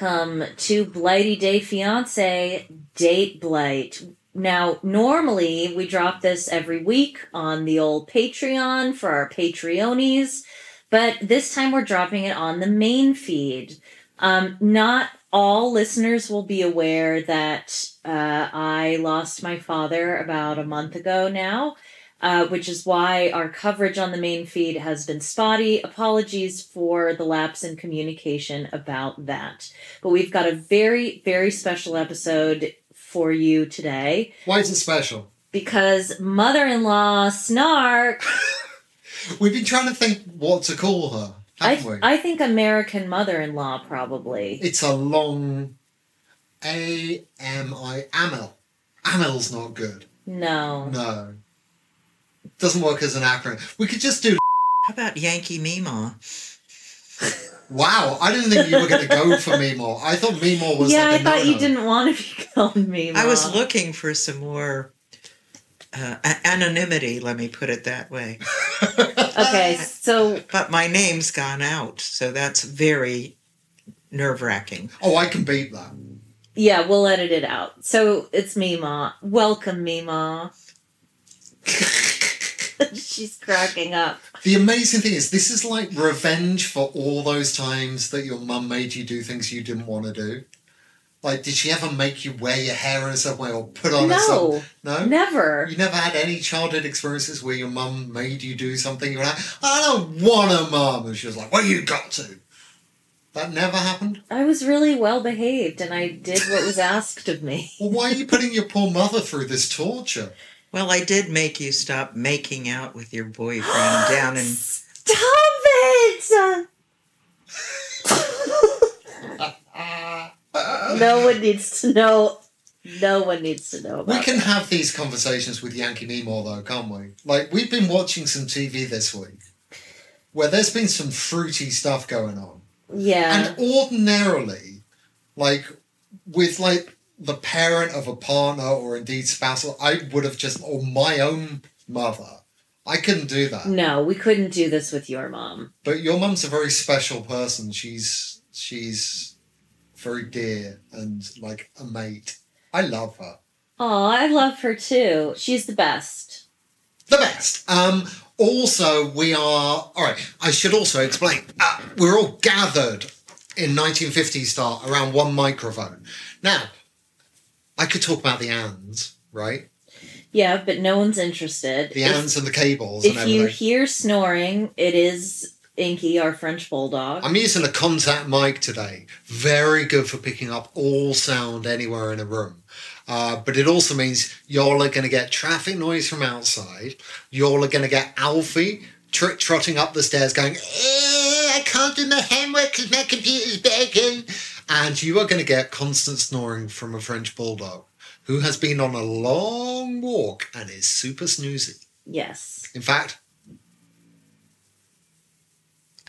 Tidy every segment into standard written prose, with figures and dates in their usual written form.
welcome to Blighty Day Fiancé, Date Blight. Now, normally we drop this every week on the old Patreon for our Patreonies, but this time we're dropping it on the main feed. Not all listeners will be aware that I lost my father about a month ago now, which is why our coverage on the main feed has been spotty. Apologies for the lapse in communication about that. But we've got a very, very special episode for you today. Why is it special? Because mother-in-law Snark... We've been trying to think what to call her, haven't we? I think American mother-in-law, probably. It's a long... A-M-I... Amel. Amel's not good. No. No. Doesn't work as an acronym. We could just do... How about Yankee MeeMaw? Wow, I didn't think you were going to go for MeeMaw. I thought MeeMaw was you didn't want to be called MeeMaw. I was looking for some more anonymity, let me put it that way. Okay, so... But my name's gone out, so that's very nerve-wracking. Oh, I can beat that. Yeah, we'll edit it out. So it's MeeMaw. Welcome, MeeMaw. She's cracking up. The amazing thing is, this is like revenge for all those times that your mum made you do things you didn't want to do. Like, did she ever make you wear your hair in a certain way or put on a certain... No, never. You never had any childhood experiences where your mum made you do something? You were like, I don't want to, Mum. And she was like, well, you got to. That never happened? I was really well-behaved and I did what was asked of me. Well, why are you putting your poor mother through this torture? Well, I did make you stop making out with your boyfriend down in... Stop it! No one needs to know about We can have these conversations with Yankee MeeMaw, though, can't we? Like, we've been watching some TV this week where there's been some fruity stuff going on. Yeah. And ordinarily, like, with, like... the parent of a partner or indeed spouse, I would have just, or my own mother. I couldn't do that. No, we couldn't do this with your mom. But your mom's a very special person. She's very dear and like a mate. I love her. Oh, I love her too. She's the best. The best. Also, we are... All right, I should also explain. We're all gathered in 1950s style around one microphone. Now... I could talk about the ands, right? Yeah, but no one's interested. The ands and the cables and everything. If you hear snoring, it is Inky, our French bulldog. I'm using a contact mic today. Very good for picking up all sound anywhere in a room. But it also means y'all are going to get traffic noise from outside. Y'all are going to get Alfie trotting up the stairs going, I can't do my homework because my computer's broken. And you are going to get constant snoring from a French bulldog who has been on a long walk and is super snoozy. Yes. In fact...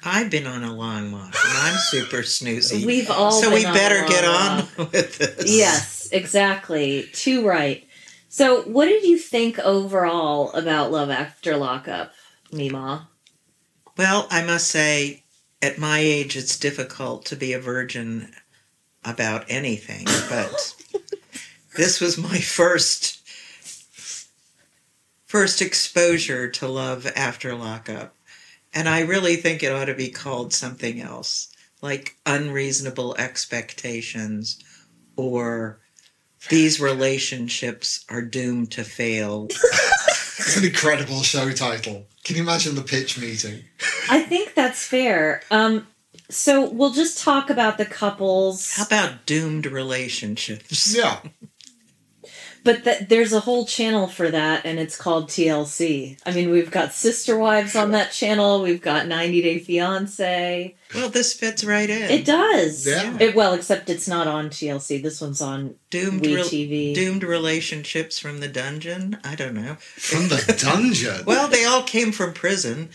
I've been on a long walk and I'm super snoozy. We've all So we better get on with this. Yes, exactly. Too right. So what did you think overall about Love After Lockup, MeeMaw? Well, I must say, at my age, it's difficult to be a virgin about anything, but this was my first exposure to Love After Lockup. And I really think it ought to be called something else, like Unreasonable Expectations or These Relationships Are Doomed to Fail. It's an incredible show title. Can you imagine the pitch meeting? I think that's fair. So we'll just talk about the couples. How about doomed relationships? Yeah. But there's a whole channel for that, and it's called TLC. I mean, we've got Sister Wives on that channel. We've got 90 Day Fiancé. Well, this fits right in. It does. Yeah. Well, except it's not on TLC. This one's on WeTV. Doomed Relationships from the Dungeon? I don't know. From the Dungeon? Well, they all came from prison.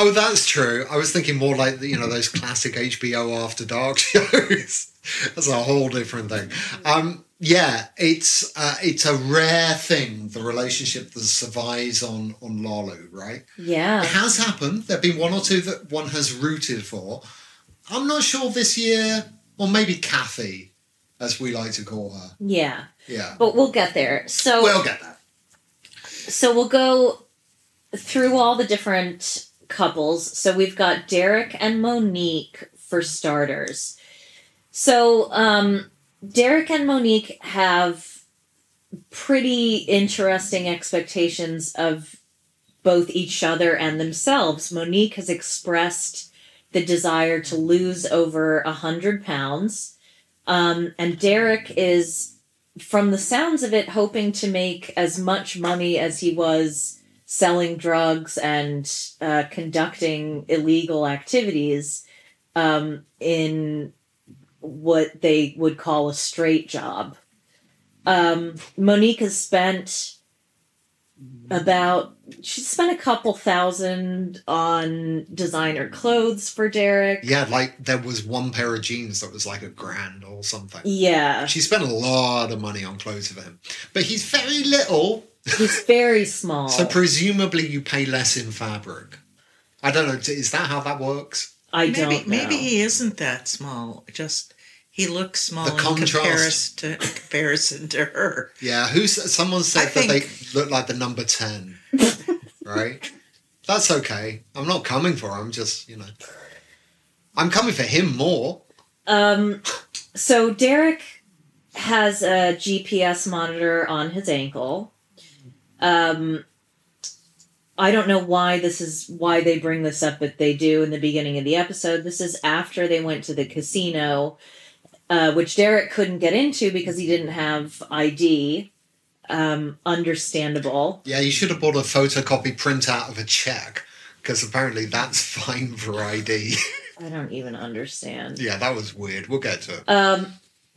Oh, that's true. I was thinking more like, those classic HBO After Dark shows. That's a whole different thing. Yeah, it's a rare thing, the relationship that survives on Lalu, right? Yeah. It has happened. There have been one or two that one has rooted for. I'm not sure this year or maybe Cathy, as we like to call her. Yeah. Yeah. But we'll get there. So we'll get that. So we'll go through all the different couples. So we've got Derek and Monique for starters. So Derek and Monique have pretty interesting expectations of both each other and themselves. Monique has expressed the desire to lose over 100 pounds. And Derek is, from the sounds of it, hoping to make as much money as he was selling drugs and conducting illegal activities in what they would call a straight job. Monique has spent a couple $1,000 on designer clothes for Derek. Yeah, like there was one pair of jeans that was like $1,000 or something. Yeah. She spent a lot of money on clothes for him. But he's very little. He's very small. So presumably you pay less in fabric. I don't know. Is that how that works? I don't know. Maybe he isn't that small. Just... he looks small in comparison to her. Yeah, someone said they look like the number 10, right? That's okay. I'm not coming for him, just, you know. I'm coming for him more. So Derek has a GPS monitor on his ankle. I don't know why they bring this up, but they do in the beginning of the episode. This is after they went to the casino, which Derek couldn't get into because he didn't have ID. Understandable. Yeah, you should have bought a photocopy printout of a check, because apparently that's fine for ID. I don't even understand. Yeah, that was weird. We'll get to it.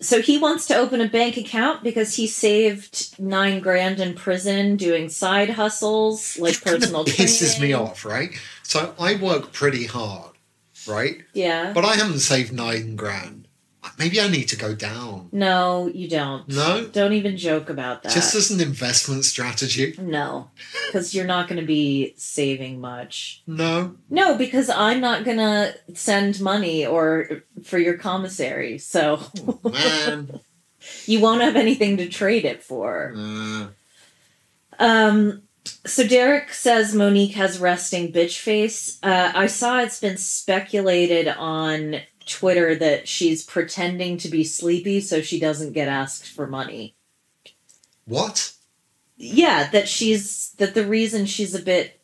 So he wants to open a bank account because he saved $9,000 in prison doing side hustles, like personal training. It pisses me off, right? So I work pretty hard, right? Yeah. But I haven't saved $9,000. Maybe I need to go down. No, you don't. No? Don't even joke about that. Just as an investment strategy? No, because you're not going to be saving much. No? No, because I'm not going to send money or for your commissary, so... Oh, man. You won't have anything to trade it for. So Derek says Monique has resting bitch face. I saw it's been speculated on Twitter that she's pretending to be sleepy so she doesn't get asked for money. What? Yeah, that the reason she's a bit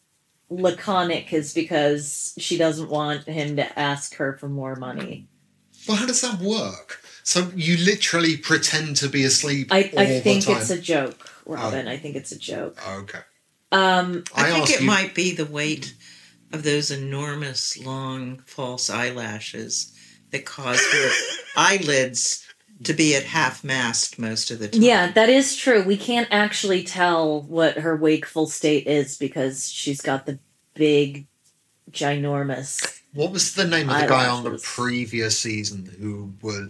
laconic is because she doesn't want him to ask her for more money. Well, how does that work? So you literally pretend to be asleep I think it's a joke, Robin. Oh. I think it's a joke. Okay. I think it might be the weight of those enormous, long, false eyelashes that cause her eyelids to be at half-mast most of the time. Yeah, that is true. We can't actually tell what her wakeful state is because she's got the big, ginormous... What was the name of the guy on the previous season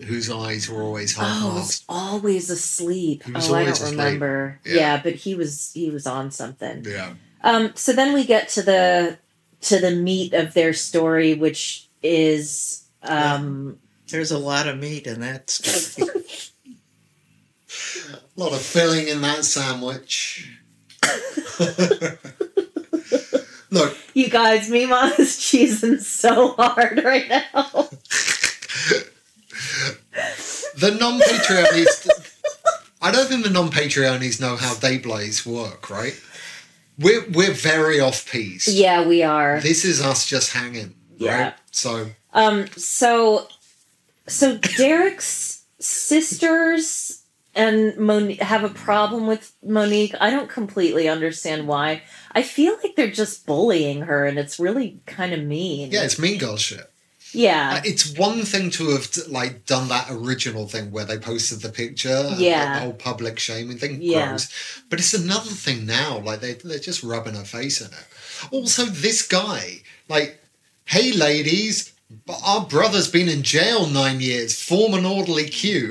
whose eyes were always half-mast? Oh, he was always asleep. I don't remember. Yeah, but he was on something. Yeah. So then we get to the meat of their story, which is... there's a lot of meat in that story. A lot of filling in that sandwich. Look. You guys, MeeMaw is cheesing so hard right now. The non-Patreonies... I don't think the non-Patreonies know how Date Blight work, right? We're very off-piece. Yeah, we are. This is us just hanging, right? So... So Derek's sisters and Monique have a problem with Monique. I don't completely understand why. I feel like they're just bullying her, and it's really kind of mean. Yeah, it's mean girl shit. Yeah. It's one thing to have like done that original thing where they posted the picture. Yeah. The whole public shaming thing. Yeah. Gross. But it's another thing now. Like they're just rubbing her face in it. Also, this guy, like, hey, ladies... but our brother's been in jail 9 years. Form an orderly queue.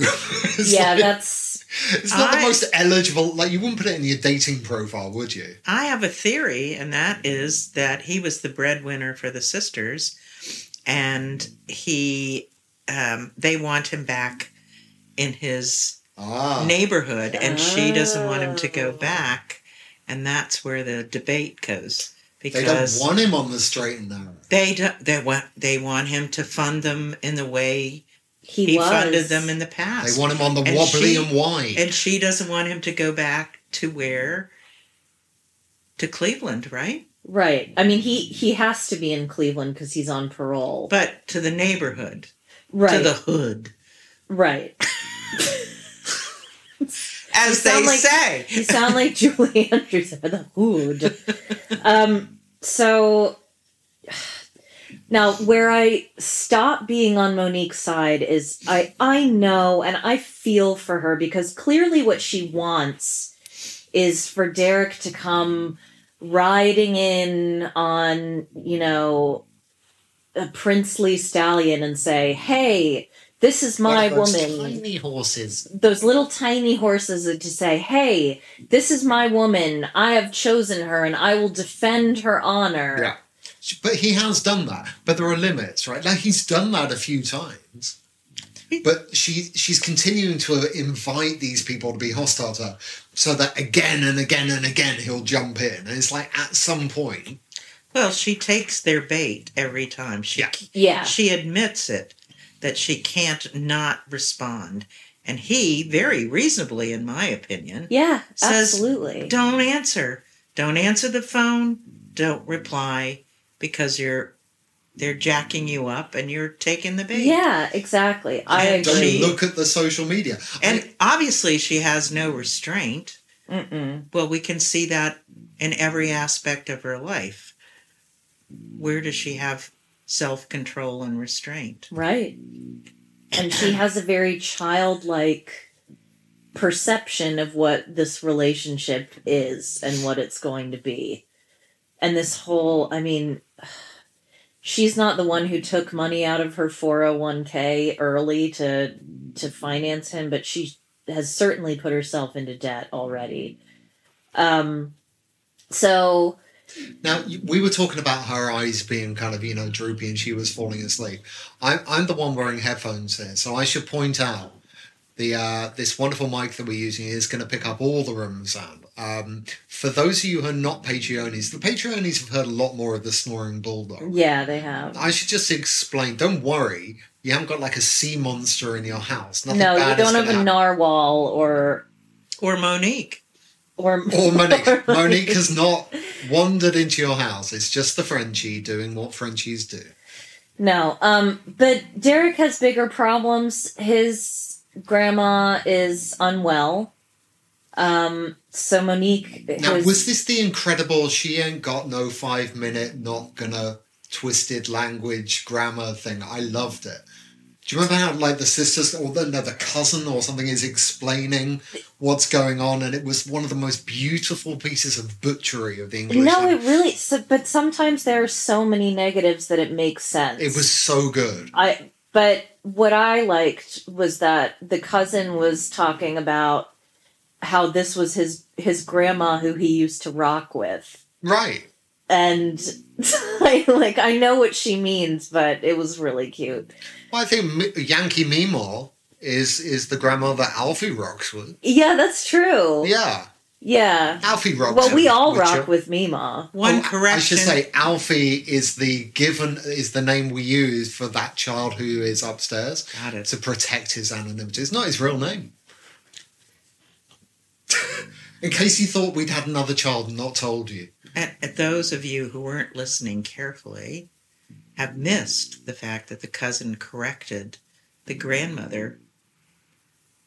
Yeah, like, that's... It's not the most eligible... Like, you wouldn't put it in your dating profile, would you? I have a theory, and that is that he was the breadwinner for the sisters, and he they want him back in his neighborhood, and she doesn't want him to go back. And that's where the debate goes. Because they don't want him on the straight and narrow. They want him to fund them in the way he funded them in the past. They want him on the wobbly and wide. And she doesn't want him to go back to where? To Cleveland, right? Right. I mean, he has to be in Cleveland because he's on parole. But to the neighborhood. Right. To the hood. Right. As they say. You sound like Julie Andrews for the hood. So now where I stop being on Monique's side is I know and I feel for her, because clearly what she wants is for Derek to come riding in on, you know, a princely stallion and say, hey, this is my woman. Tiny horses. Those little tiny horses to say, hey, this is my woman. I have chosen her and I will defend her honor. Yeah. But he has done that. But there are limits, right? Like, he's done that a few times. But she's continuing to invite these people to be hostile to her so that again and again and again he'll jump in. And it's like, at some point... Well, she takes their bait every time. She admits it. That she can't not respond. And he, very reasonably, in my opinion, says, absolutely. Don't answer. Don't answer the phone. Don't reply, because they're jacking you up and you're taking the bait. Yeah, exactly. I agree. Don't look at the social media. And obviously she has no restraint. Mm-mm. Well, we can see that in every aspect of her life. Where does she have... self-control and restraint. Right. And she has a very childlike perception of what this relationship is and what it's going to be. And this whole, I mean, she's not the one who took money out of her 401k early to finance him, but she has certainly put herself into debt already. So... Now, we were talking about her eyes being kind of, you know, droopy and she was falling asleep. I'm the one wearing headphones here, so I should point out the this wonderful mic that we're using is going to pick up all the room sound. For those of you who are not Patreonies, the Patreonies have heard a lot more of the snoring bulldog. Yeah, they have. I should just explain, don't worry, you haven't got like a sea monster in your house. No, you don't have a narwhal or Monique. Or Monique. Monique has not wandered into your house. It's just the Frenchie doing what Frenchies do. No, but Derek has bigger problems. His grandma is unwell. So Monique... Now, was this the incredible, she ain't got no 5-minute, not gonna twisted language grammar thing? I loved it. Do you remember how, like, the sisters or the cousin or something is explaining what's going on? And it was one of the most beautiful pieces of butchery of the English language. It really... but sometimes there are so many negatives that it makes sense. It was so good. But what I liked was that the cousin was talking about how this was his grandma who he used to rock with. Right. And, like, I know what she means, but it was really cute. Well, I think Yankee MeeMaw is the grandma that Alfie rocks with. Yeah, that's true. Yeah. Yeah. Alfie rocks with... Well, we all rock with MeeMaw. One correction. I should say Alfie is the name we use for that child who is upstairs. Got it. To protect his anonymity. It's not his real name. In case you thought we'd had another child and not told you. And those of you who weren't listening carefully have missed the fact that the cousin corrected the grandmother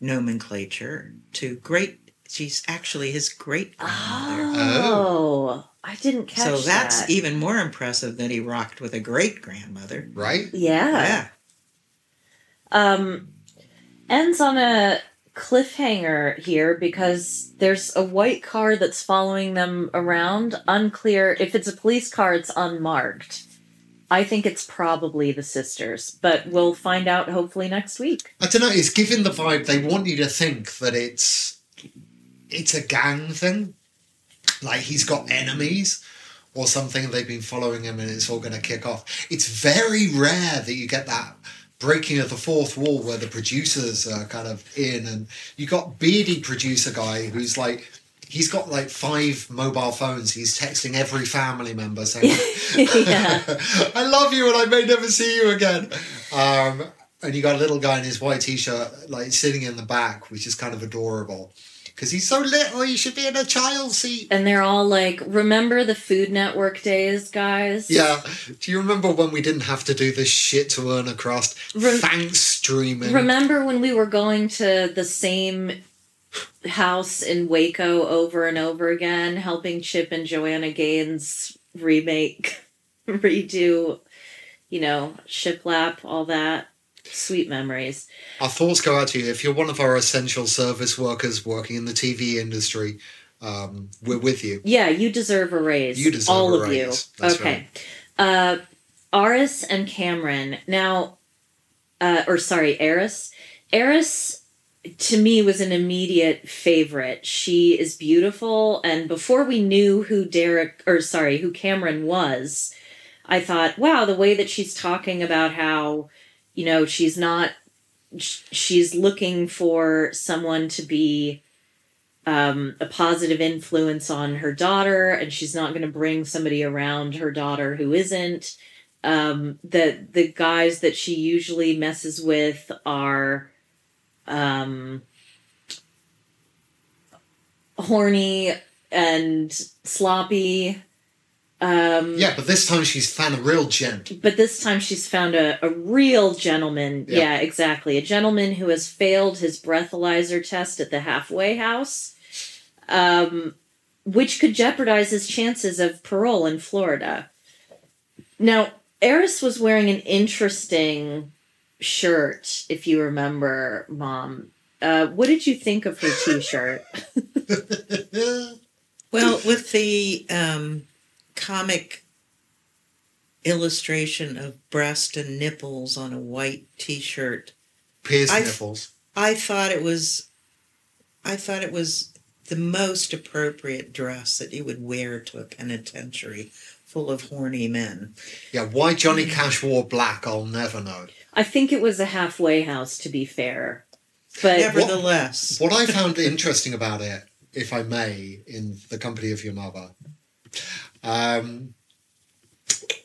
nomenclature to great... She's actually his great-grandmother. Oh, I didn't catch that. So that's even more impressive that he rocked with a great-grandmother. Right? Yeah. Ends on a... cliffhanger here, because there's a white car that's following them around. Unclear if it's a police car. It's unmarked. I think it's probably the sisters, but we'll find out hopefully next week. I don't know, it's giving the vibe they want you to think that it's a gang thing, like he's got enemies or something, they've been following him and it's all going to kick off. It's very rare that you get that breaking of the fourth wall where the producers are kind of in, and you got beardy producer guy who's like, he's got like 5 mobile phones. He's texting every family member saying, I love you and I may never see you again. And you got a little guy in his white T-shirt, like sitting in the back, which is kind of adorable. Because he's so little, he should be in a child seat. And they're all like, remember the Food Network days, guys? Yeah. Do you remember when we didn't have to do this shit to earn a crust? Thanks, streaming. Remember when we were going to the same house in Waco over and over again, helping Chip and Joanna Gaines redo, you know, Shiplap, all that. Sweet memories. Our thoughts go out to you. If you're one of our essential service workers working in the TV industry, we're with you. Yeah, you deserve a raise. You deserve all a raise. All of you. That's okay. Right. Aris and Cameron. Now, Eris. Eris, to me, was an immediate favorite. She is beautiful. And before we knew who Cameron was, I thought, wow, the way that she's talking about how, you know, she's looking for someone to be a positive influence on her daughter, and she's not going to bring somebody around her daughter who isn't. The guys that she usually messes with are horny and sloppy. But this time she's found a real gent. But this time she's found a real gentleman. Yeah. Yeah, exactly. A gentleman who has failed his breathalyzer test at the halfway house, which could jeopardize his chances of parole in Florida. Now, Eris was wearing an interesting shirt, if you remember, Mom. What did you think of her T-shirt? Well, with the comic illustration of breast and nipples on a white T-shirt. Pierced nipples. I thought it was the most appropriate dress that you would wear to a penitentiary full of horny men. Yeah, why Johnny Cash wore black, I'll never know. I think it was a halfway house, to be fair. But nevertheless. What I found interesting about it, if I may, in the company of your mother,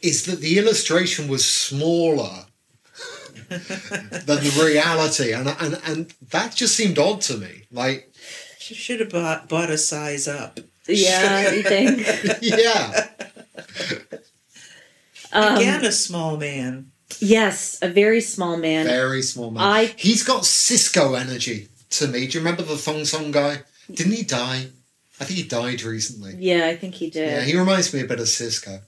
is that the illustration was smaller than the reality, and that just seemed odd to me. Like, she should have bought a size up. Yeah, you think? Yeah. Again, a small man. Yes, a very small man. Very small man. He's got Cisco energy to me. Do you remember the Thong Song guy? Didn't he die? I think he died recently. Yeah, I think he did. Yeah, he reminds me a bit of Cisco.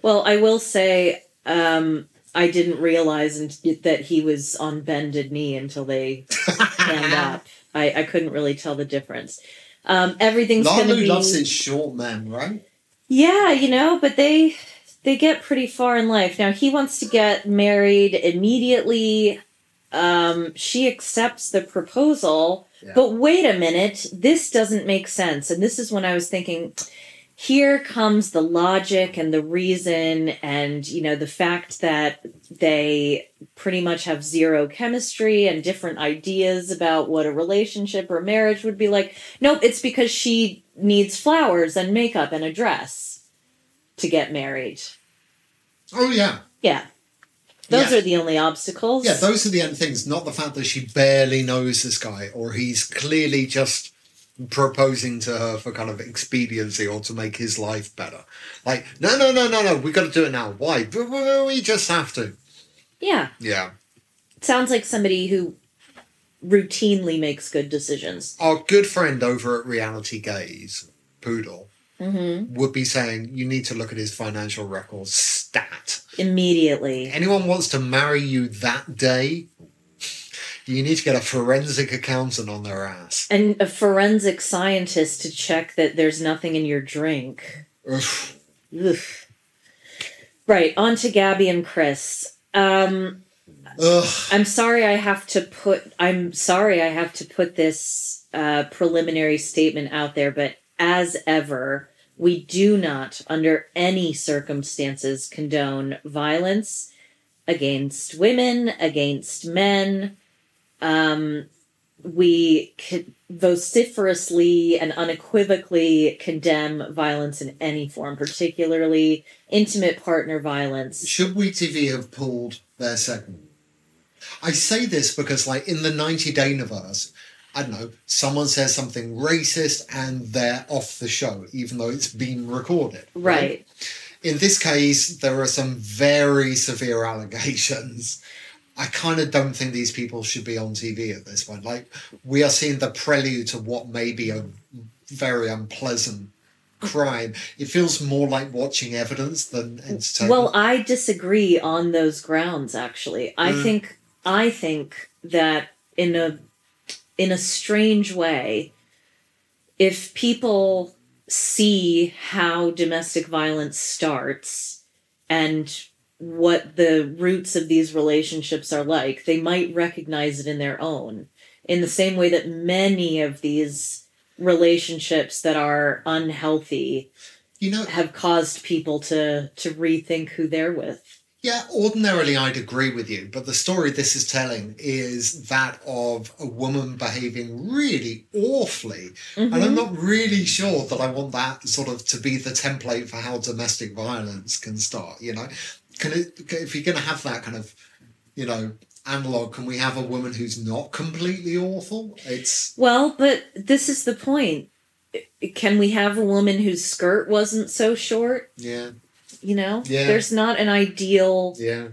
Well, I will say I didn't realize that he was on bended knee until they stand up. I couldn't really tell the difference. Everything's going to be... Lalu loves his short men, right? Yeah, you know, but they get pretty far in life. Now, he wants to get married immediately. She accepts the proposal... Yeah. But wait a minute, this doesn't make sense. And this is when I was thinking, here comes the logic and the reason and, you know, the fact that they pretty much have zero chemistry and different ideas about what a relationship or marriage would be like. Nope, it's because she needs flowers and makeup and a dress to get married. Oh, yeah. Yeah. Those are the only obstacles. Yeah, those are the only things, not the fact that she barely knows this guy or he's clearly just proposing to her for kind of expediency or to make his life better. Like, no, we've got to do it now. Why? We just have to. Yeah. Yeah. It sounds like somebody who routinely makes good decisions. Our good friend over at Reality Gaze, Poodle, would be saying, you need to look at his financial records stat. Immediately. Anyone wants to marry you that day, you need to get a forensic accountant on their ass. And a forensic scientist to check that there's nothing in your drink. Oof. Oof. Right, on to Gabby and Chris. I'm sorry I have to put this preliminary statement out there, but as ever, we do not, under any circumstances, condone violence. against women, against men. We vociferously and unequivocally condemn violence in any form, particularly intimate partner violence. Should WeTV have pulled their segment? I say this because, like, in the 90 Day universe, I don't know, someone says something racist and they're off the show, even though it's been recorded. Right. In this case, there are some very severe allegations. I kind of don't think these people should be on TV at this point. Like, we are seeing the prelude to what may be a very unpleasant crime. It feels more like watching evidence than entertainment. Well, I disagree on those grounds, actually. I think that in a strange way, if people see how domestic violence starts and what the roots of these relationships are like, they might recognize it in their own, in the same way that many of these relationships that are unhealthy, you know, have caused people to rethink who they're with. Yeah, ordinarily I'd agree with you, but the story this is telling is that of a woman behaving really awfully. Mm-hmm. And I'm not really sure that I want that sort of to be the template for how domestic violence can start, you know? If you're going to have that kind of, you know, analogue, can we have a woman who's not completely awful? Well, but this is the point. Can we have a woman whose skirt wasn't so short? Yeah. You know? Yeah. There's not an ideal... Yeah.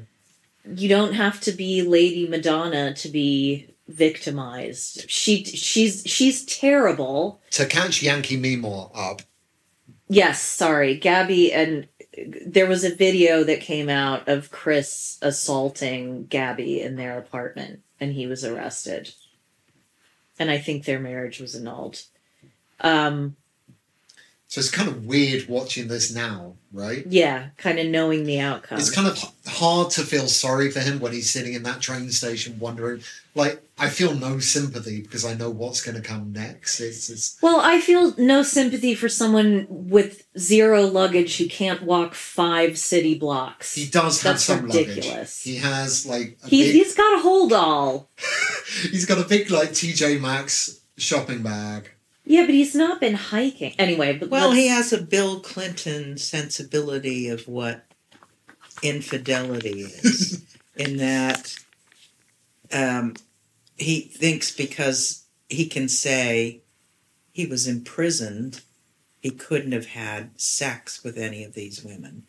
You don't have to be Lady Madonna to be victimized. She's terrible. To catch Yankee MeeMaw up. Yes, sorry. Gabby and... There was a video that came out of Chris assaulting Gabby in their apartment, and he was arrested. And I think their marriage was annulled. So it's kind of weird watching this now, right? Yeah, kind of knowing the outcome. It's kind of hard to feel sorry for him when he's sitting in that train station wondering, like, I feel no sympathy because I know what's going to come next. Well, I feel no sympathy for someone with zero luggage who can't walk 5 city blocks. He does have some ridiculous luggage. He has, like... He's got a hold all. He's got a big, like, TJ Maxx shopping bag. Yeah, but he's not been hiking. Anyway, but... Well, he has a Bill Clinton sensibility of what infidelity is. In that... he thinks because he can say he was imprisoned, he couldn't have had sex with any of these women.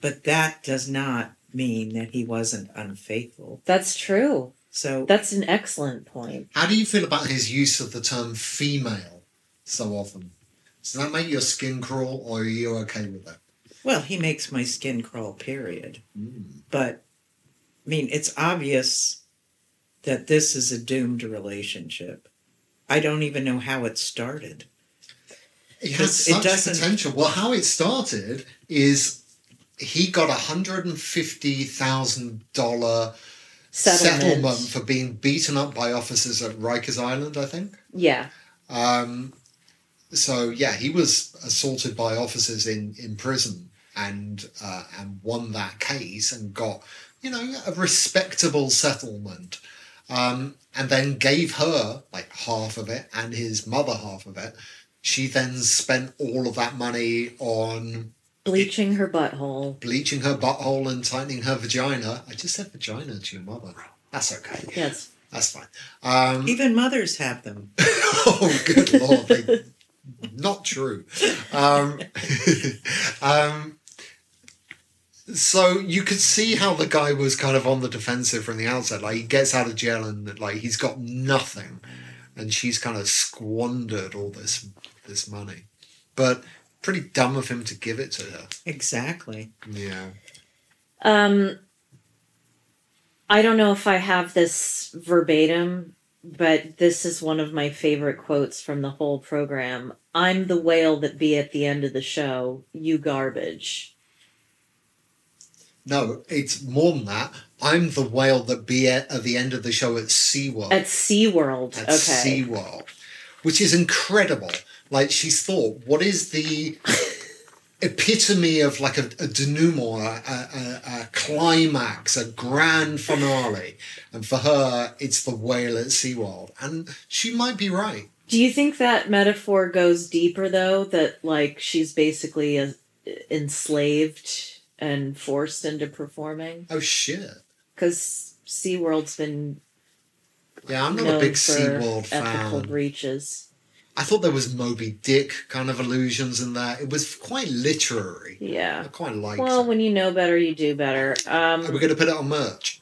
But that does not mean that he wasn't unfaithful. That's true. So that's an excellent point. How do you feel about his use of the term female so often? Does that make your skin crawl, or are you okay with that? Well, he makes my skin crawl, period. Mm. But, I mean, it's obvious... that this is a doomed relationship. I don't even know how it started. It has such potential. Well, how it started is he got a $150,000 settlement for being beaten up by officers at Rikers Island, I think. Yeah. So, yeah, he was assaulted by officers in prison and won that case and got, you know, a respectable settlement. And then gave her, like, half of it and his mother half of it. She then spent all of that money on... Bleaching her butthole. Bleaching her butthole and tightening her vagina. I just said vagina to your mother. That's okay. Yes. That's fine. Even mothers have them. Oh, good Lord. Not true. So you could see how the guy was kind of on the defensive from the outset. Like, he gets out of jail and, like, he's got nothing. And she's kind of squandered all this money. But pretty dumb of him to give it to her. Exactly. Yeah. I don't know if I have this verbatim, but this is one of my favorite quotes from the whole program. "I'm the whale that be at the end of the show. You garbage." No, it's more than that. I'm the whale that be at the end of the show at SeaWorld. At SeaWorld, okay. At SeaWorld, which is incredible. Like, she's thought, what is the... epitome of like a denouement, a climax, a grand finale. And for her, it's the whale at SeaWorld. And she might be right. Do you think that metaphor goes deeper, though, that like she's basically enslaved and forced into performing? Oh, shit. Because SeaWorld's been... Yeah, I'm not a big SeaWorld fan. Ethical breaches. I thought there was Moby Dick kind of allusions in there. It was quite literary. Yeah. I quite liked it. Well, when you know better, you do better. Are we going to put it on merch?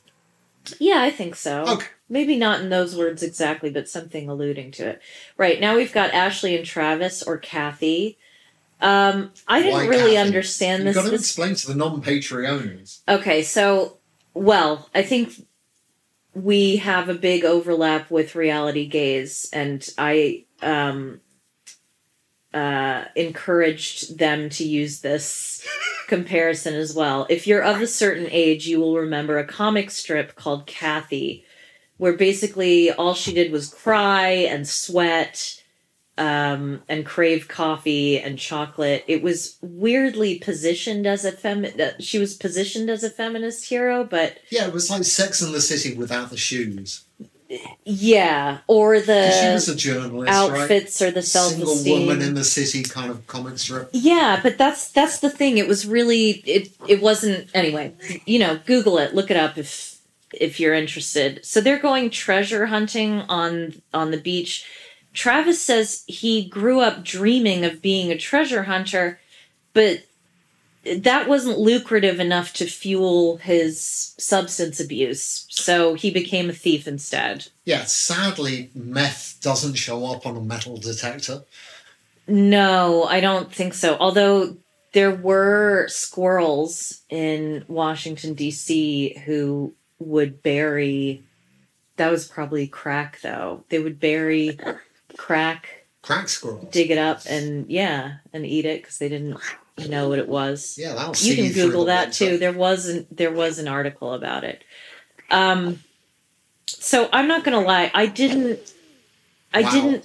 Yeah, I think so. Okay. Maybe not in those words exactly, but something alluding to it. Right, now we've got Ashley and Travis, or Cathy. I didn't really understand this. You've got to explain to the non-Patreons. Okay, so, well, I think we have a big overlap with reality gaze, and I... encouraged them to use this comparison as well. If you're of a certain age, you will remember a comic strip called Cathy, where basically all she did was cry and sweat and crave coffee and chocolate. It was weirdly positioned as a she was positioned as a feminist hero, but... Yeah, it was like Sex and the City without the shoes. Yeah, or the she was a journalist, outfits, right? Or the self-esteem. Single woman in the city kind of comic strip. Yeah, but that's the thing. It was really it wasn't anyway. You know, Google it, look it up if you're interested. So they're going treasure hunting on the beach. Travis says he grew up dreaming of being a treasure hunter, but that wasn't lucrative enough to fuel his substance abuse, so he became a thief instead. Yeah, sadly, meth doesn't show up on a metal detector. No, I don't think so. Although there were squirrels in Washington, D.C. who would bury... That was probably crack, though. They would bury crack... Crack squirrels. Dig it up and eat it because they didn't... know what it was. Yeah, that'll see you can Google that too. There was an article about it. So I'm not gonna lie, I didn't.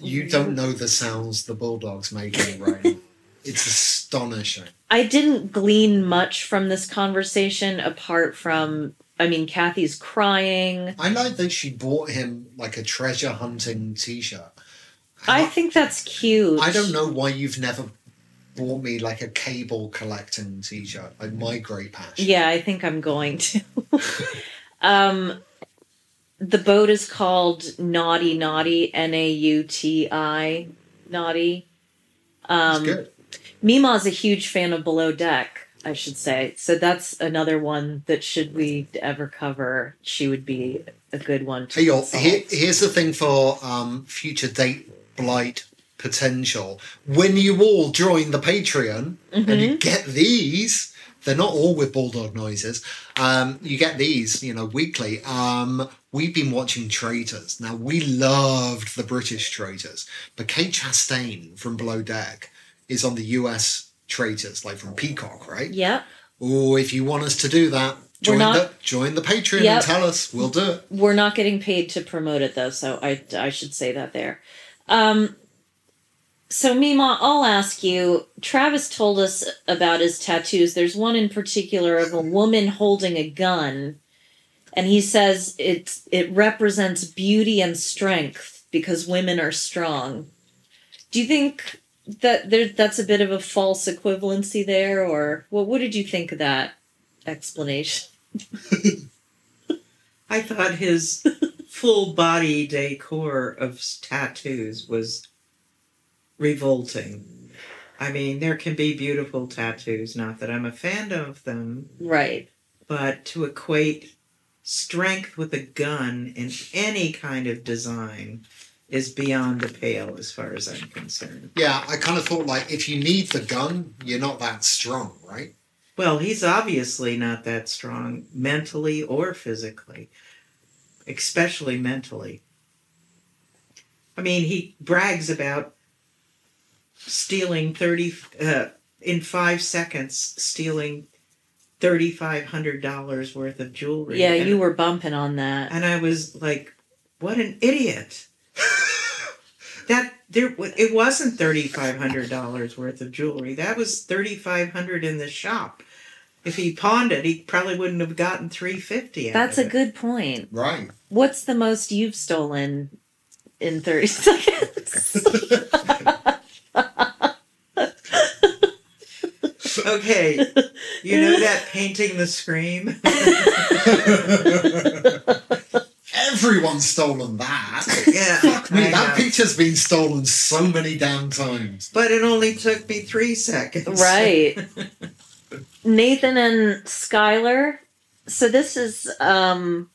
You don't know the sounds the bulldog's making right now. It's astonishing. I didn't glean much from this conversation apart from, I mean, Cathy's crying. I like that she bought him like a treasure hunting T-shirt. I think that's cute. I don't know why you've never bought me like a cable collecting T-shirt, like my great passion. Yeah, I think I'm going to. The boat is called Naughty Naughty, Nauti, Naughty. That's good. Meemaw's a huge fan of Below Deck, I should say. So that's another one that should we ever cover, she would be a good one to consult. Here's the thing for future Date Blight potential. When you all join the Patreon, mm-hmm. and you get these, they're not all with bulldog noises, you get these, you know, weekly. We've been watching Traitors. Now, we loved the British Traitors, but Kate Chastain from Below Deck is on the US Traitors, like from Peacock, right? Yep. Oh, if you want us to do that, join the Patreon, yep. and tell us. We'll do it. We're not getting paid to promote it, though, so I should say that there. So, Meemaw, I'll ask you, Travis told us about his tattoos. There's one in particular of a woman holding a gun, and he says it represents beauty and strength because women are strong. Do you think that that's a bit of a false equivalency there, or what did you think of that explanation? I thought his full body decor of tattoos was... revolting. I mean, there can be beautiful tattoos, not that I'm a fan of them. Right. But to equate strength with a gun in any kind of design is beyond the pale as far as I'm concerned. Yeah, I kind of thought, like, if you need the gun, you're not that strong, right? Well, he's obviously not that strong mentally or physically, especially mentally. I mean, he brags about stealing $3,500 worth of jewelry. Yeah, you were bumping on that. And I was like, what an idiot. That It wasn't $3,500 worth of jewelry. That was $3,500 in the shop. If he pawned it, he probably wouldn't have gotten $350. That's a good point. Right. What's the most you've stolen in 30 seconds? Okay. You know that painting, The Scream? Everyone's stolen that. Yeah. Fuck me. That picture's been stolen so many damn times. But it only took me 3 seconds. Right. Nathan and Skylar. So this is... Now,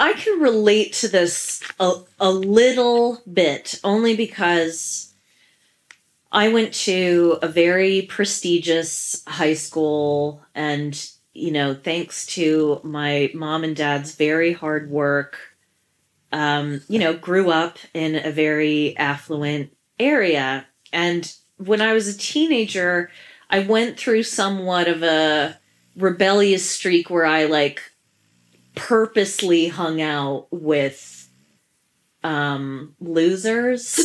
I can relate to this a little bit, only because I went to a very prestigious high school and... You know, thanks to my mom and dad's very hard work, grew up in a very affluent area. And when I was a teenager, I went through somewhat of a rebellious streak where I purposely hung out with losers.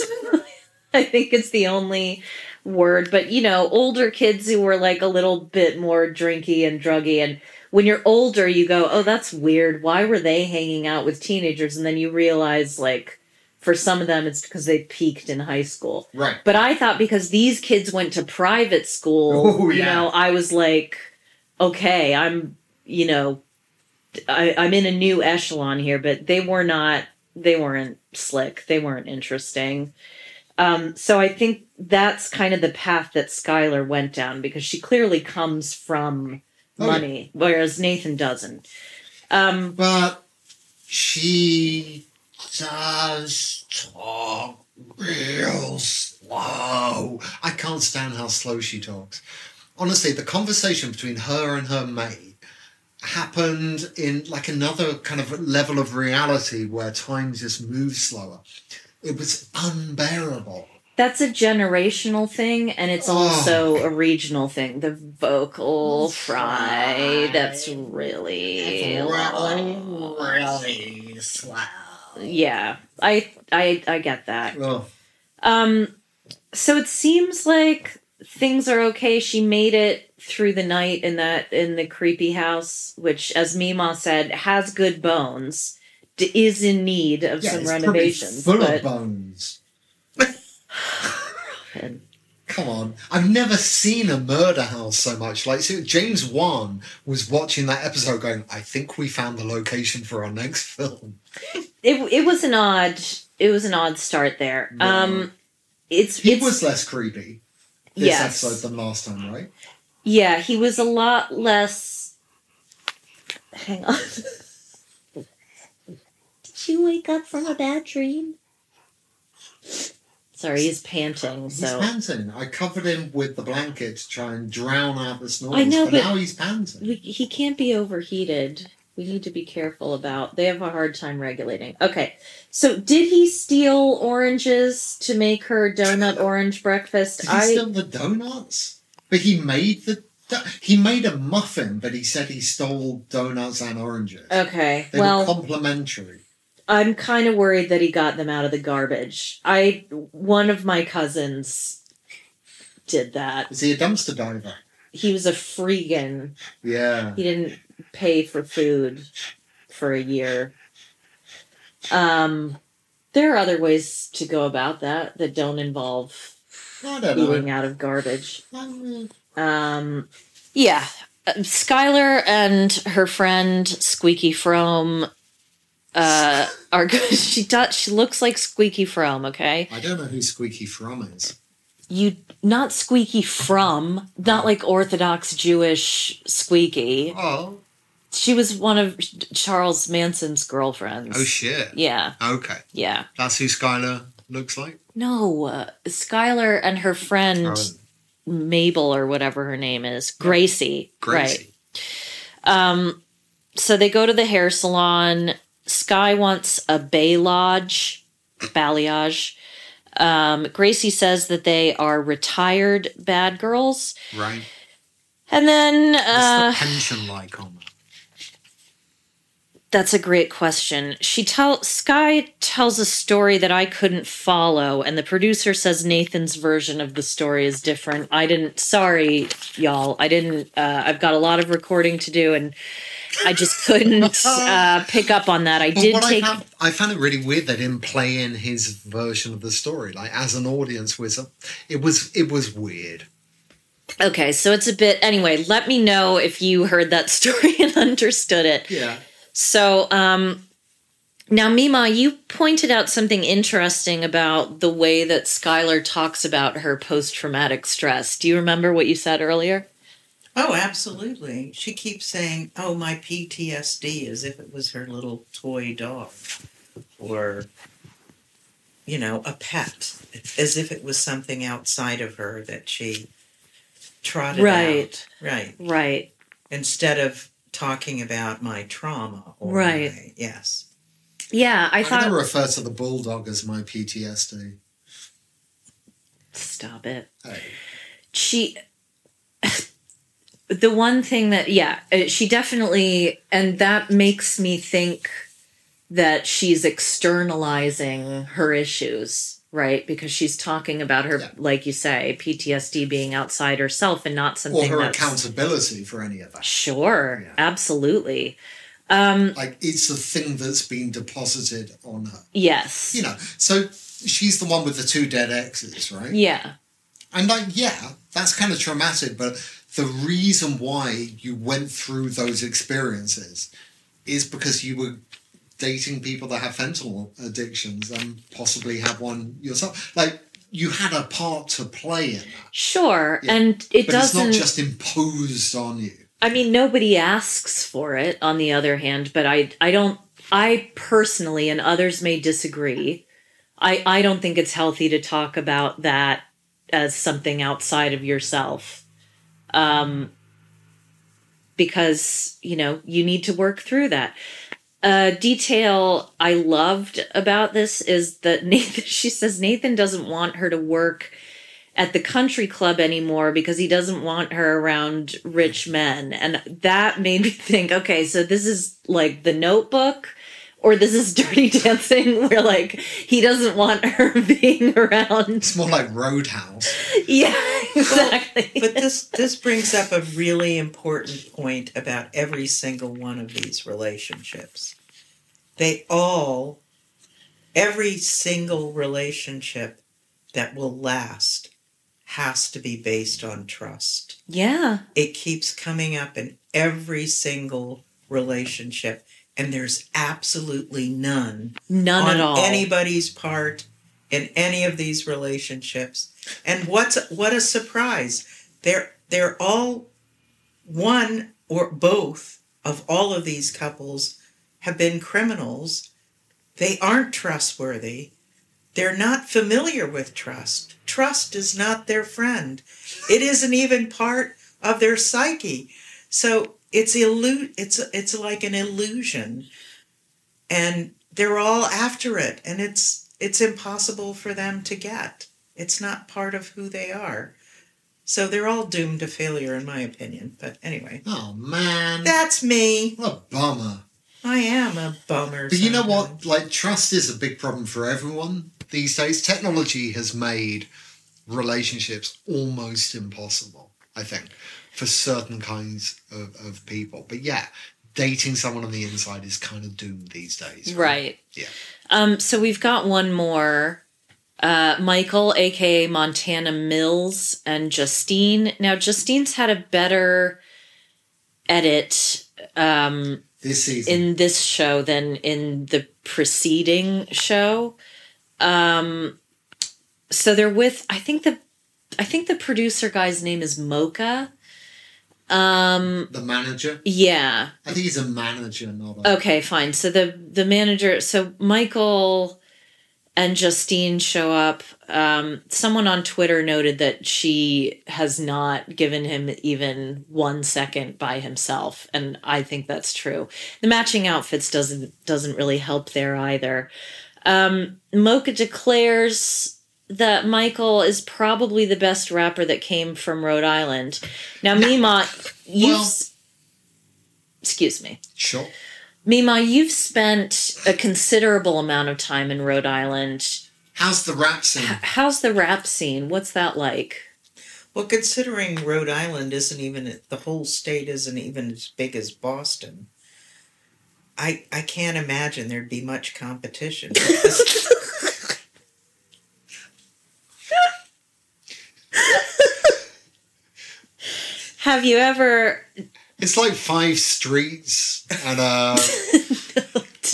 I think it's the only word, but older kids who were a little bit more drinky and druggy, and when you're older you go, oh, that's weird, why were they hanging out with teenagers? And then you realize for some of them it's because they peaked in high school. Right. But I thought because these kids went to private school, I was okay, I'm I'm in a new echelon here, but they weren't slick, they weren't interesting. So I think that's kind of the path that Skylar went down, because she clearly comes from money, whereas Nathan doesn't. But she does talk real slow. I can't stand how slow she talks. Honestly, the conversation between her and her mate happened in another kind of level of reality where time just moves slower. It was unbearable. That's a generational thing, and it's also a regional thing. The vocal fry, that's really slow. Yeah, I get that. Oh. So it seems like things are okay. She made it through the night in the creepy house, which, as Meemaw said, has good bones. Is in need of some renovations. Full of bones. Come on. I've never seen a murder house so much. James Wan was watching that episode going, I think we found the location for our next film. It was an odd start there. No. It was less creepy this episode than last time, right? Yeah, he was a lot less. Hang on. Did you wake up from a bad dream? Sorry, he's panting. I covered him with the blanket to try and drown out the snores. I know, but now he's panting. He can't be overheated. We need to be careful about... They have a hard time regulating. Okay, so did he steal oranges to make her donut orange breakfast? Did he steal the donuts? But he made the... He made a muffin, but he said he stole donuts and oranges. Okay, They were complimentary. I'm kind of worried that he got them out of the garbage. One of my cousins did that. Is he a dumpster diver? He was a freegan. Yeah. He didn't pay for food for a year. There are other ways to go about that don't involve eating out of garbage. Yeah. Skylar and her friend Squeaky Fromme... are good. She looks like Squeaky Fromme, okay? I don't know who Squeaky Fromme is. Not Squeaky Fromme, not like Orthodox Jewish Squeaky. Oh. She was one of Charles Manson's girlfriends. Oh, shit. Yeah. Okay. Yeah. That's who Skylar looks like? No. Skylar and her friend, Mabel or whatever her name is, Gracie. Right. So they go to the hair salon. Sky wants a balayage. Gracie says that they are retired bad girls. Right. And then... What's the pension like on that? That's a great question. Sky tells a story that I couldn't follow, and the producer says Nathan's version of the story is different. Sorry, y'all. I've got a lot of recording to do, and I just couldn't pick up on that. I found it really weird they didn't play in his version of the story. Like, as an audience, it was weird. Okay, so it's a bit... Anyway, let me know if you heard that story and understood it. Yeah. So now, MeeMaw, you pointed out something interesting about the way that Skylar talks about her post-traumatic stress. Do you remember what you said earlier? Oh, absolutely. She keeps saying, oh, my PTSD, as if it was her little toy dog or, you know, a pet, as if it was something outside of her that she trotted out. Right. Instead of talking about my trauma. Yes. Yeah, I refer to the bulldog as my PTSD. Stop it. Hey. The one thing that, she definitely, and that makes me think that she's externalizing her issues, right? Because she's talking about her, like you say, PTSD being outside herself and not something or her accountability for any of that. Sure, yeah. Absolutely. It's the thing that's been deposited on her. Yes. You know, so she's the one with the two dead exes, right? Yeah. And that's kind of traumatic, but the reason why you went through those experiences is because you were dating people that have fentanyl addictions and possibly have one yourself. Like, you had a part to play in that. Sure, yeah. And it's not just imposed on you. I mean, nobody asks for it, on the other hand, but I personally, and others may disagree, I don't think it's healthy to talk about that as something outside of yourself. Because, you know, you need to work through that. A detail I loved about this is that Nathan doesn't want her to work at the country club anymore because he doesn't want her around rich men. And that made me think, okay, so this is like The Notebook or this is Dirty Dancing where, like, he doesn't want her being around. It's more like Roadhouse. Yeah, exactly. Well, but this brings up a really important point about every single one of these relationships. Every single relationship that will last has to be based on trust. Yeah. It keeps coming up in every single relationship. And there's absolutely none at all, on anybody's part in any of these relationships. And what a surprise! They're all one or both of all of these couples have been criminals. They aren't trustworthy. They're not familiar with trust. Trust is not their friend. It isn't even part of their psyche. So. It's like an illusion, and they're all after it, and it's impossible for them to get. It's not part of who they are, so they're all doomed to failure, in my opinion. But anyway, oh man, that's me. What a bummer! I am a bummer. But sometimes. You know what? Like, trust is a big problem for everyone these days. Technology has made relationships almost impossible, I think, for certain kinds of people. But yeah, dating someone on the inside is kind of doomed these days. Right. Yeah. So we've got one more. Michael, a.k.a. Montana Mills, and Justine. Now, Justine's had a better edit this season in this show than in the preceding show. So they're with, I think the producer guy's name is Mocha. The manager? Yeah. I think he's a manager, not a... Okay, fine. So the manager... So Michael and Justine show up. Someone on Twitter noted that she has not given him even 1 second by himself, and I think that's true. The matching outfits doesn't really help there either. Mocha declares that Michael is probably the best rapper that came from Rhode Island. Now, MeeMaw, excuse me. Sure. MeeMaw, you've spent a considerable amount of time in Rhode Island. How's the rap scene? How's the rap scene? What's that like? Well, considering Rhode Island isn't even, the whole state isn't even as big as Boston, I can't imagine there'd be much competition. Have you ever... It's like 5 streets and a...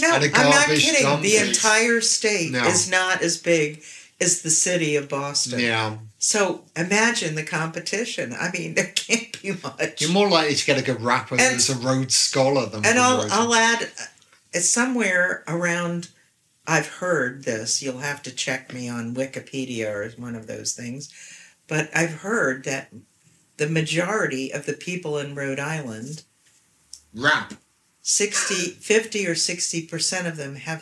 No, I'm not kidding. Dumpster. The entire state is not as big as the city of Boston. Yeah. So imagine the competition. I mean, there can't be much. You're more likely to get a good rapper that's a Rhodes Scholar than. And I'll add, somewhere around, I've heard this. You'll have to check me on Wikipedia or one of those things. But I've heard that the majority of the people in Rhode Island rap. 50 or 60% of them have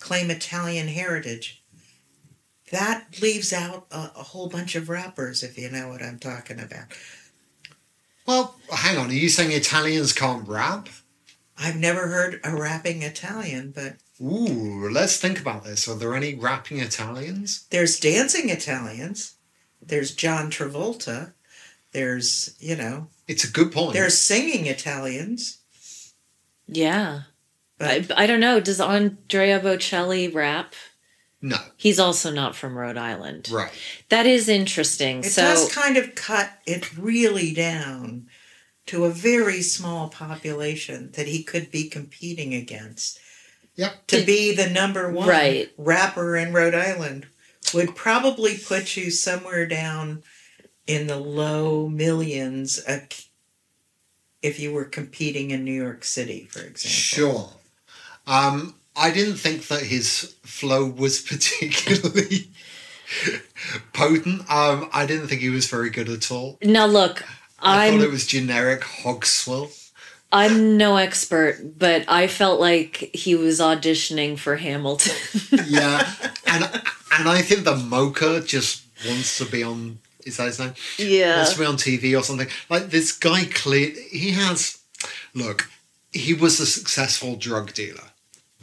claim Italian heritage. That leaves out a whole bunch of rappers, if you know what I'm talking about. Well, hang on. Are you saying Italians can't rap? I've never heard a rapping Italian, but... Ooh, let's think about this. Are there any rapping Italians? There's dancing Italians. There's John Travolta. There's, It's a good point. There's singing Italians. Yeah. But I don't know. Does Andrea Bocelli rap? No. He's also not from Rhode Island. Right. That is interesting. It does kind of cut it really down to a very small population that he could be competing against. Yep. To be the number one rapper in Rhode Island would probably put you somewhere down in the low millions if you were competing in New York City, for example. Sure. I didn't think that his flow was particularly potent. I didn't think he was very good at all. Now, look, I thought it was generic Hogswell. I'm no expert, but I felt like he was auditioning for Hamilton. Yeah, and I think the Mocha just wants to be on... Is that his name? Yeah. Wants to be on TV or something. Like, this guy, he has... Look, he was a successful drug dealer,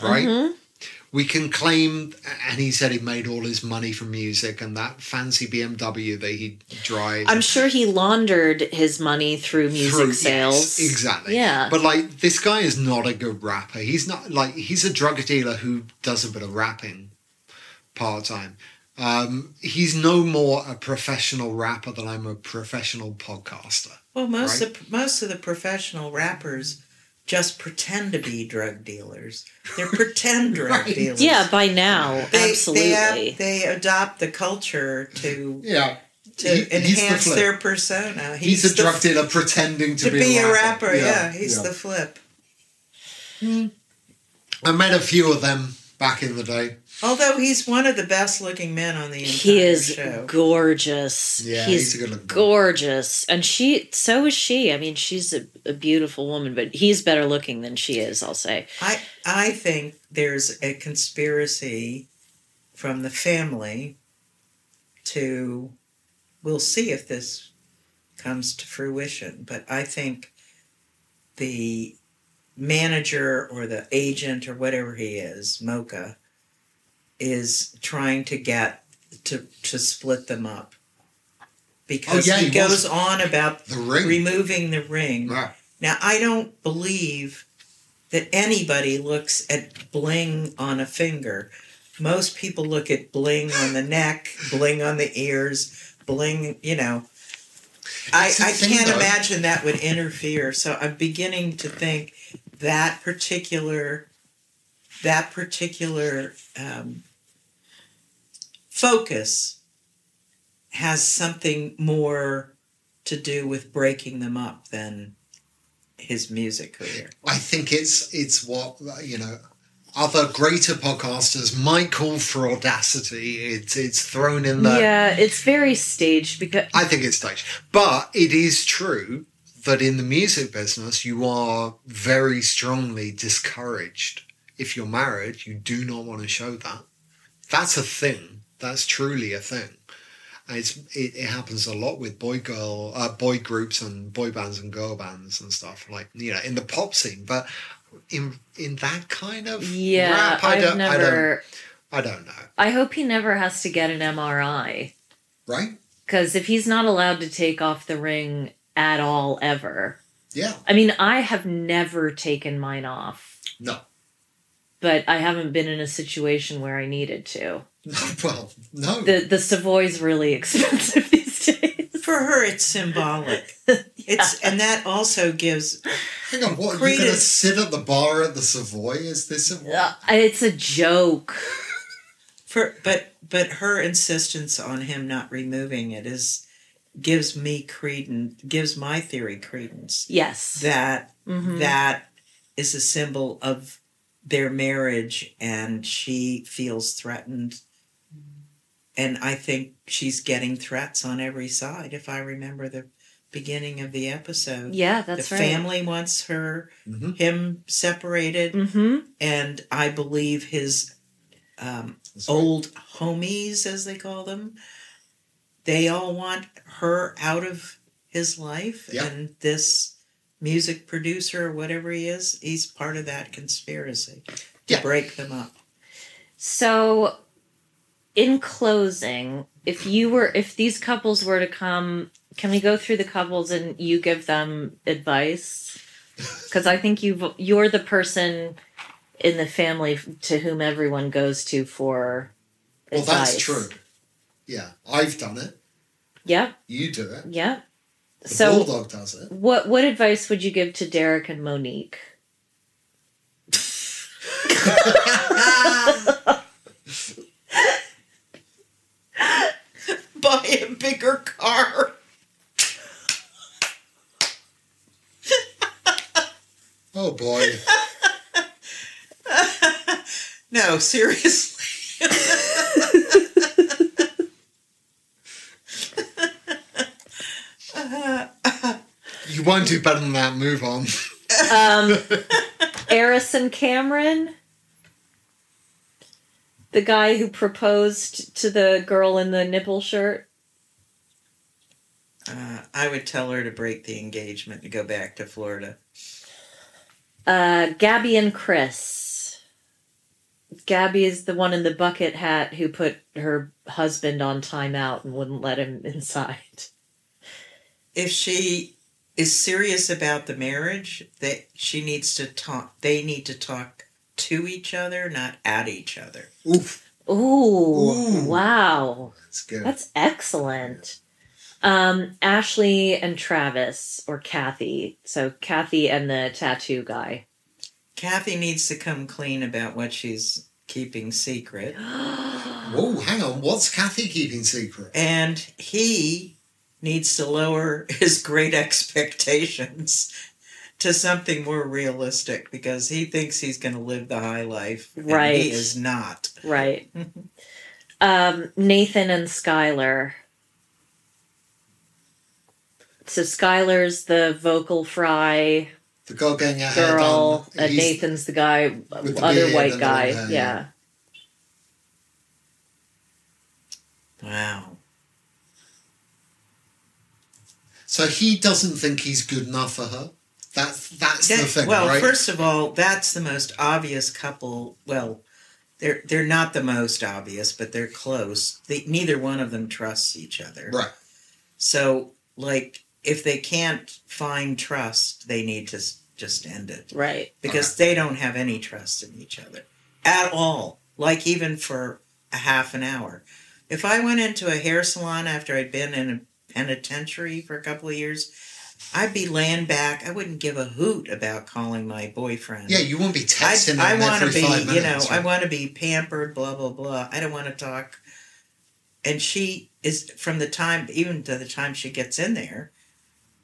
right? Mm-hmm. We can claim... And he said he made all his money from music and that fancy BMW that he drives. I'm sure he laundered his money through music sales. Yes, exactly. Yeah. But, this guy is not a good rapper. He's not... he's a drug dealer who does a bit of rapping part-time. He's no more a professional rapper than I'm a professional podcaster. Well, most of the professional rappers just pretend to be drug dealers. They're pretend drug dealers. Yeah, by now, absolutely. They adopt the culture to enhance their persona. He's a drug dealer pretending to be a rapper. Yeah, he's the flip. Mm. I met a few of them back in the day. Although he's one of the best-looking men on the entire show. He is gorgeous. Yeah, he's a good-looking gorgeous. And so is she. I mean, she's a beautiful woman, but he's better-looking than she is, I'll say. I think there's a conspiracy from the family to... We'll see if this comes to fruition, but I think the manager or the agent or whatever he is, Mocha... is trying to get to split them up because he goes on about removing the ring. Right. Now, I don't believe that anybody looks at bling on a finger. Most people look at bling on the neck, bling on the ears, bling, I can't imagine that would interfere. So I'm beginning to think that particular focus has something more to do with breaking them up than his music career. I think it's what, other greater podcasters might call for audacity. It's thrown in there. Yeah, it's very staged. I think it's staged. But it is true that in the music business, you are very strongly discouraged. If you're married, you do not want to show that. That's a thing. That's truly a thing. And it happens a lot with boy groups and boy bands and girl bands and stuff in the pop scene. But in that kind of rap. I don't know. I hope he never has to get an MRI. Right? Because if he's not allowed to take off the ring at all ever. Yeah. I mean, I have never taken mine off. No. But I haven't been in a situation where I needed to. Well, no. The Savoy's really expensive these days. For her, it's symbolic. Yeah. And that also gives... Hang on, what, credence. Are you going to sit at the bar at the Savoy? Is this... it's a joke. But her insistence on him not removing it gives my theory credence. Yes. That is a symbol of their marriage, and she feels threatened. And I think she's getting threats on every side, if I remember the beginning of the episode. Yeah, that's right. The family wants him separated, and I believe his old homies, as they call them, they all want her out of his life, and this music producer or whatever he is, he's part of that conspiracy to break them up. So, in closing, if these couples were to come, can we go through the couples and you give them advice? Because I think you're the person in the family to whom everyone goes to for advice. Well, that's true. Yeah, I've done it. Yeah. You do it. Yeah. The Bulldog does it. What advice would you give to Derek and Monique? Buy a bigger car. Oh, boy. No, seriously. You won't do better than that. Move on. Harrison Cameron, the guy who proposed to the girl in the nipple shirt. I would tell her to break the engagement and go back to Florida. Gabby and Chris. Gabby is the one in the bucket hat who put her husband on timeout and wouldn't let him inside. If she is serious about the marriage, that she needs to talk. They need to talk to each other, not at each other. Oof. Ooh. Wow. That's good. That's excellent. Ashley and Travis, or Cathy. So Cathy and the tattoo guy. Cathy needs to come clean about what she's keeping secret. Whoa, hang on. What's Cathy keeping secret? And he needs to lower his great expectations to something more realistic, because he thinks he's going to live the high life. Right. And he is not. Right. Nathan and Skylar. So Skylar's the vocal fry. The girl getting her hair done. And Nathan's the guy, other white guy. Yeah. Wow. So he doesn't think he's good enough for her? That's the thing, well, right? Well, first of all, that's the most obvious couple. Well, they're not the most obvious, but they're close. Neither one of them trusts each other. Right. So, like, if they can't find trust, they need to just end it. Right. Because they don't have any trust in each other at all, like even for a half an hour. If I went into a hair salon after I'd been in a penitentiary for a couple of years, I'd be laying back. I wouldn't give a hoot about calling my boyfriend. Yeah, you won't be texting him every 5 minutes. I want to be pampered, blah, blah, blah. I don't want to talk. And she is, from the time, even to the time she gets in there,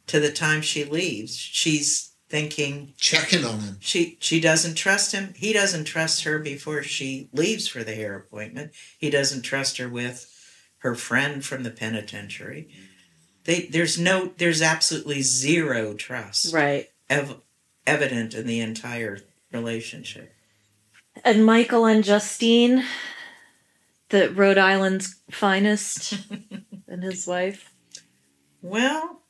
to the time she leaves, she's thinking... Checking on him. She doesn't trust him. He doesn't trust her before she leaves for the hair appointment. He doesn't trust her with her friend from the penitentiary. There's absolutely zero trust, right? Evident in the entire relationship. And Michael and Justine, the Rhode Island's finest, and his wife. Well,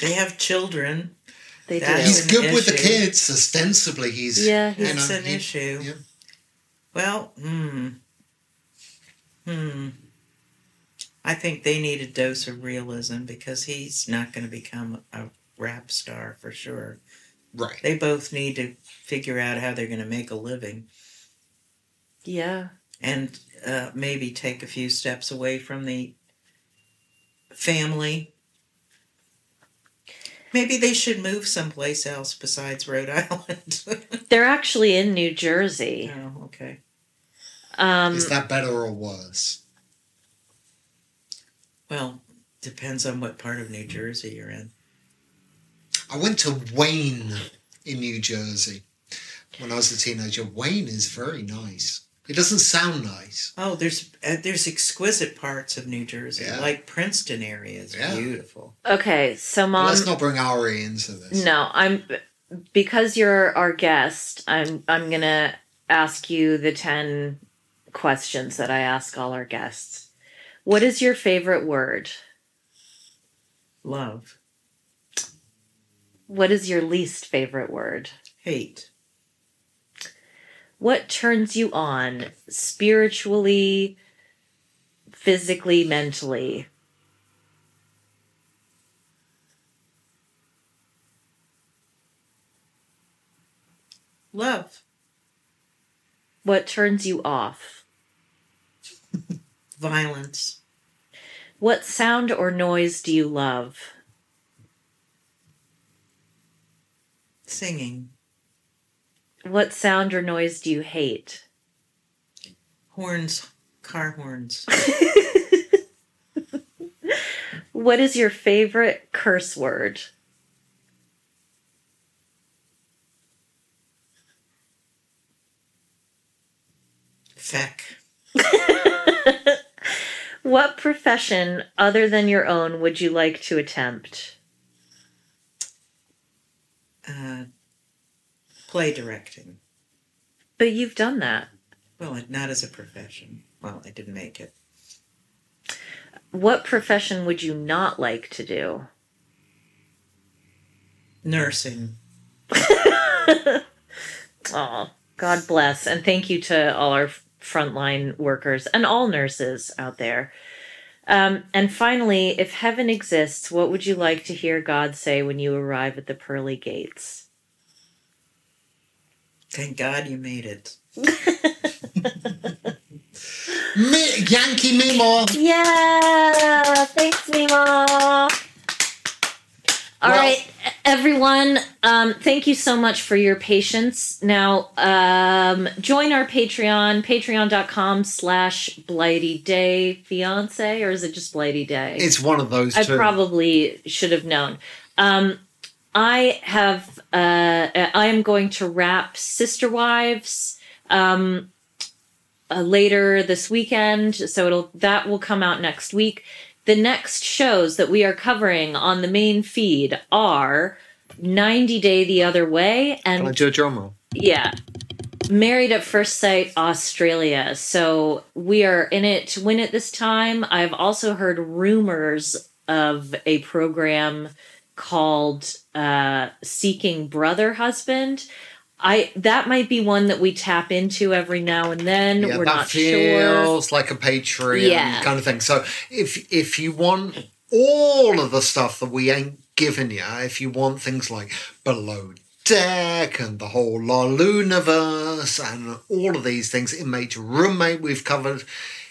they have children. They do. He's good with the kids, ostensibly. It's an issue. Yeah. Well, I think they need a dose of realism because he's not going to become a rap star for sure. Right. They both need to figure out how they're going to make a living. Yeah. And maybe take a few steps away from the family. Maybe they should move someplace else besides Rhode Island. They're actually in New Jersey. Oh, okay. Is that better or worse? Well, depends on what part of New Jersey you're in. I went to Wayne in New Jersey when I was a teenager. Wayne is very nice. It doesn't sound nice. Oh, there's exquisite parts of New Jersey, like Princeton area is beautiful. Okay, so Mom, let's not bring Ari into this. No, because you're our guest. I'm gonna ask you the 10 questions that I ask all our guests. What is your favorite word? Love. What is your least favorite word? Hate. What turns you on spiritually, physically, mentally? Love. What turns you off? Violence. What sound or noise do you love? Singing. What sound or noise do you hate? Horns. Car horns. What is your favorite curse word? Feck. What profession other than your own would you like to attempt? Play directing. But you've done that. Well, not as a profession. Well, I didn't make it. What profession would you not like to do? Nursing. Oh, God bless. And thank you to all our frontline workers and all nurses out there. And finally, if heaven exists, what would you like to hear God say when you arrive at the pearly gates? Thank God you made it. Yankee MeeMaw. Yeah. Thanks, MeeMaw. All right, everyone. Thank you so much for your patience. Now, join our Patreon, patreon.com/Blighty Day Fiancé, or is it just Blighty Day? It's one of those two. I probably should have known. I am going to wrap Sister Wives later this weekend, so that will come out next week. The next shows that we are covering on the main feed are 90 Day the Other Way and Can I do a drum roll? Yeah, Married at First Sight Australia. So we are in it to win it this time. I've also heard rumors of a program called Seeking Brother Husband. That might be one that we tap into every now and then. Yeah, we're not sure. That feels like a Patreon kind of thing. So if you want all of the stuff that we ain't giving you, if you want things like Below Deck and the whole La Luniverse and all of these things, Inmate Roommate we've covered,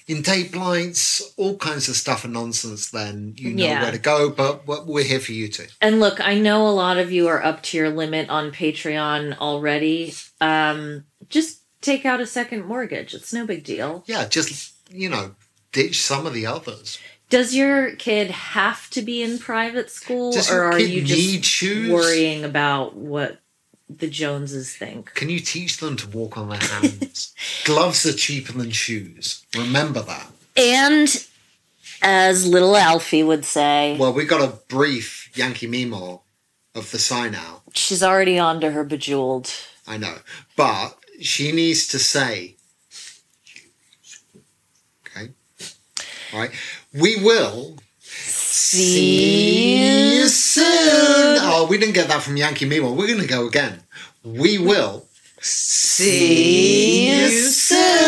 in Date Blights, all kinds of stuff and nonsense, then you know where to go, but we're here for you too. And look, I know a lot of you are up to your limit on Patreon already. Just take out a second mortgage. It's no big deal. Yeah, just, ditch some of the others. Does your kid have to be in private school? Does or are you just worrying about what the Joneses think? Can you teach them to walk on their hands? Gloves are cheaper than shoes. Remember that. And as little Alfie would say... Well, we got a brief Yankee MeeMaw of the sign out. She's already on to her Bejeweled. I know. But she needs to say... Okay. All right. We will... See you soon. Oh, well, we didn't get that from Yankee MeeMaw. We're going to go again. We will see you soon.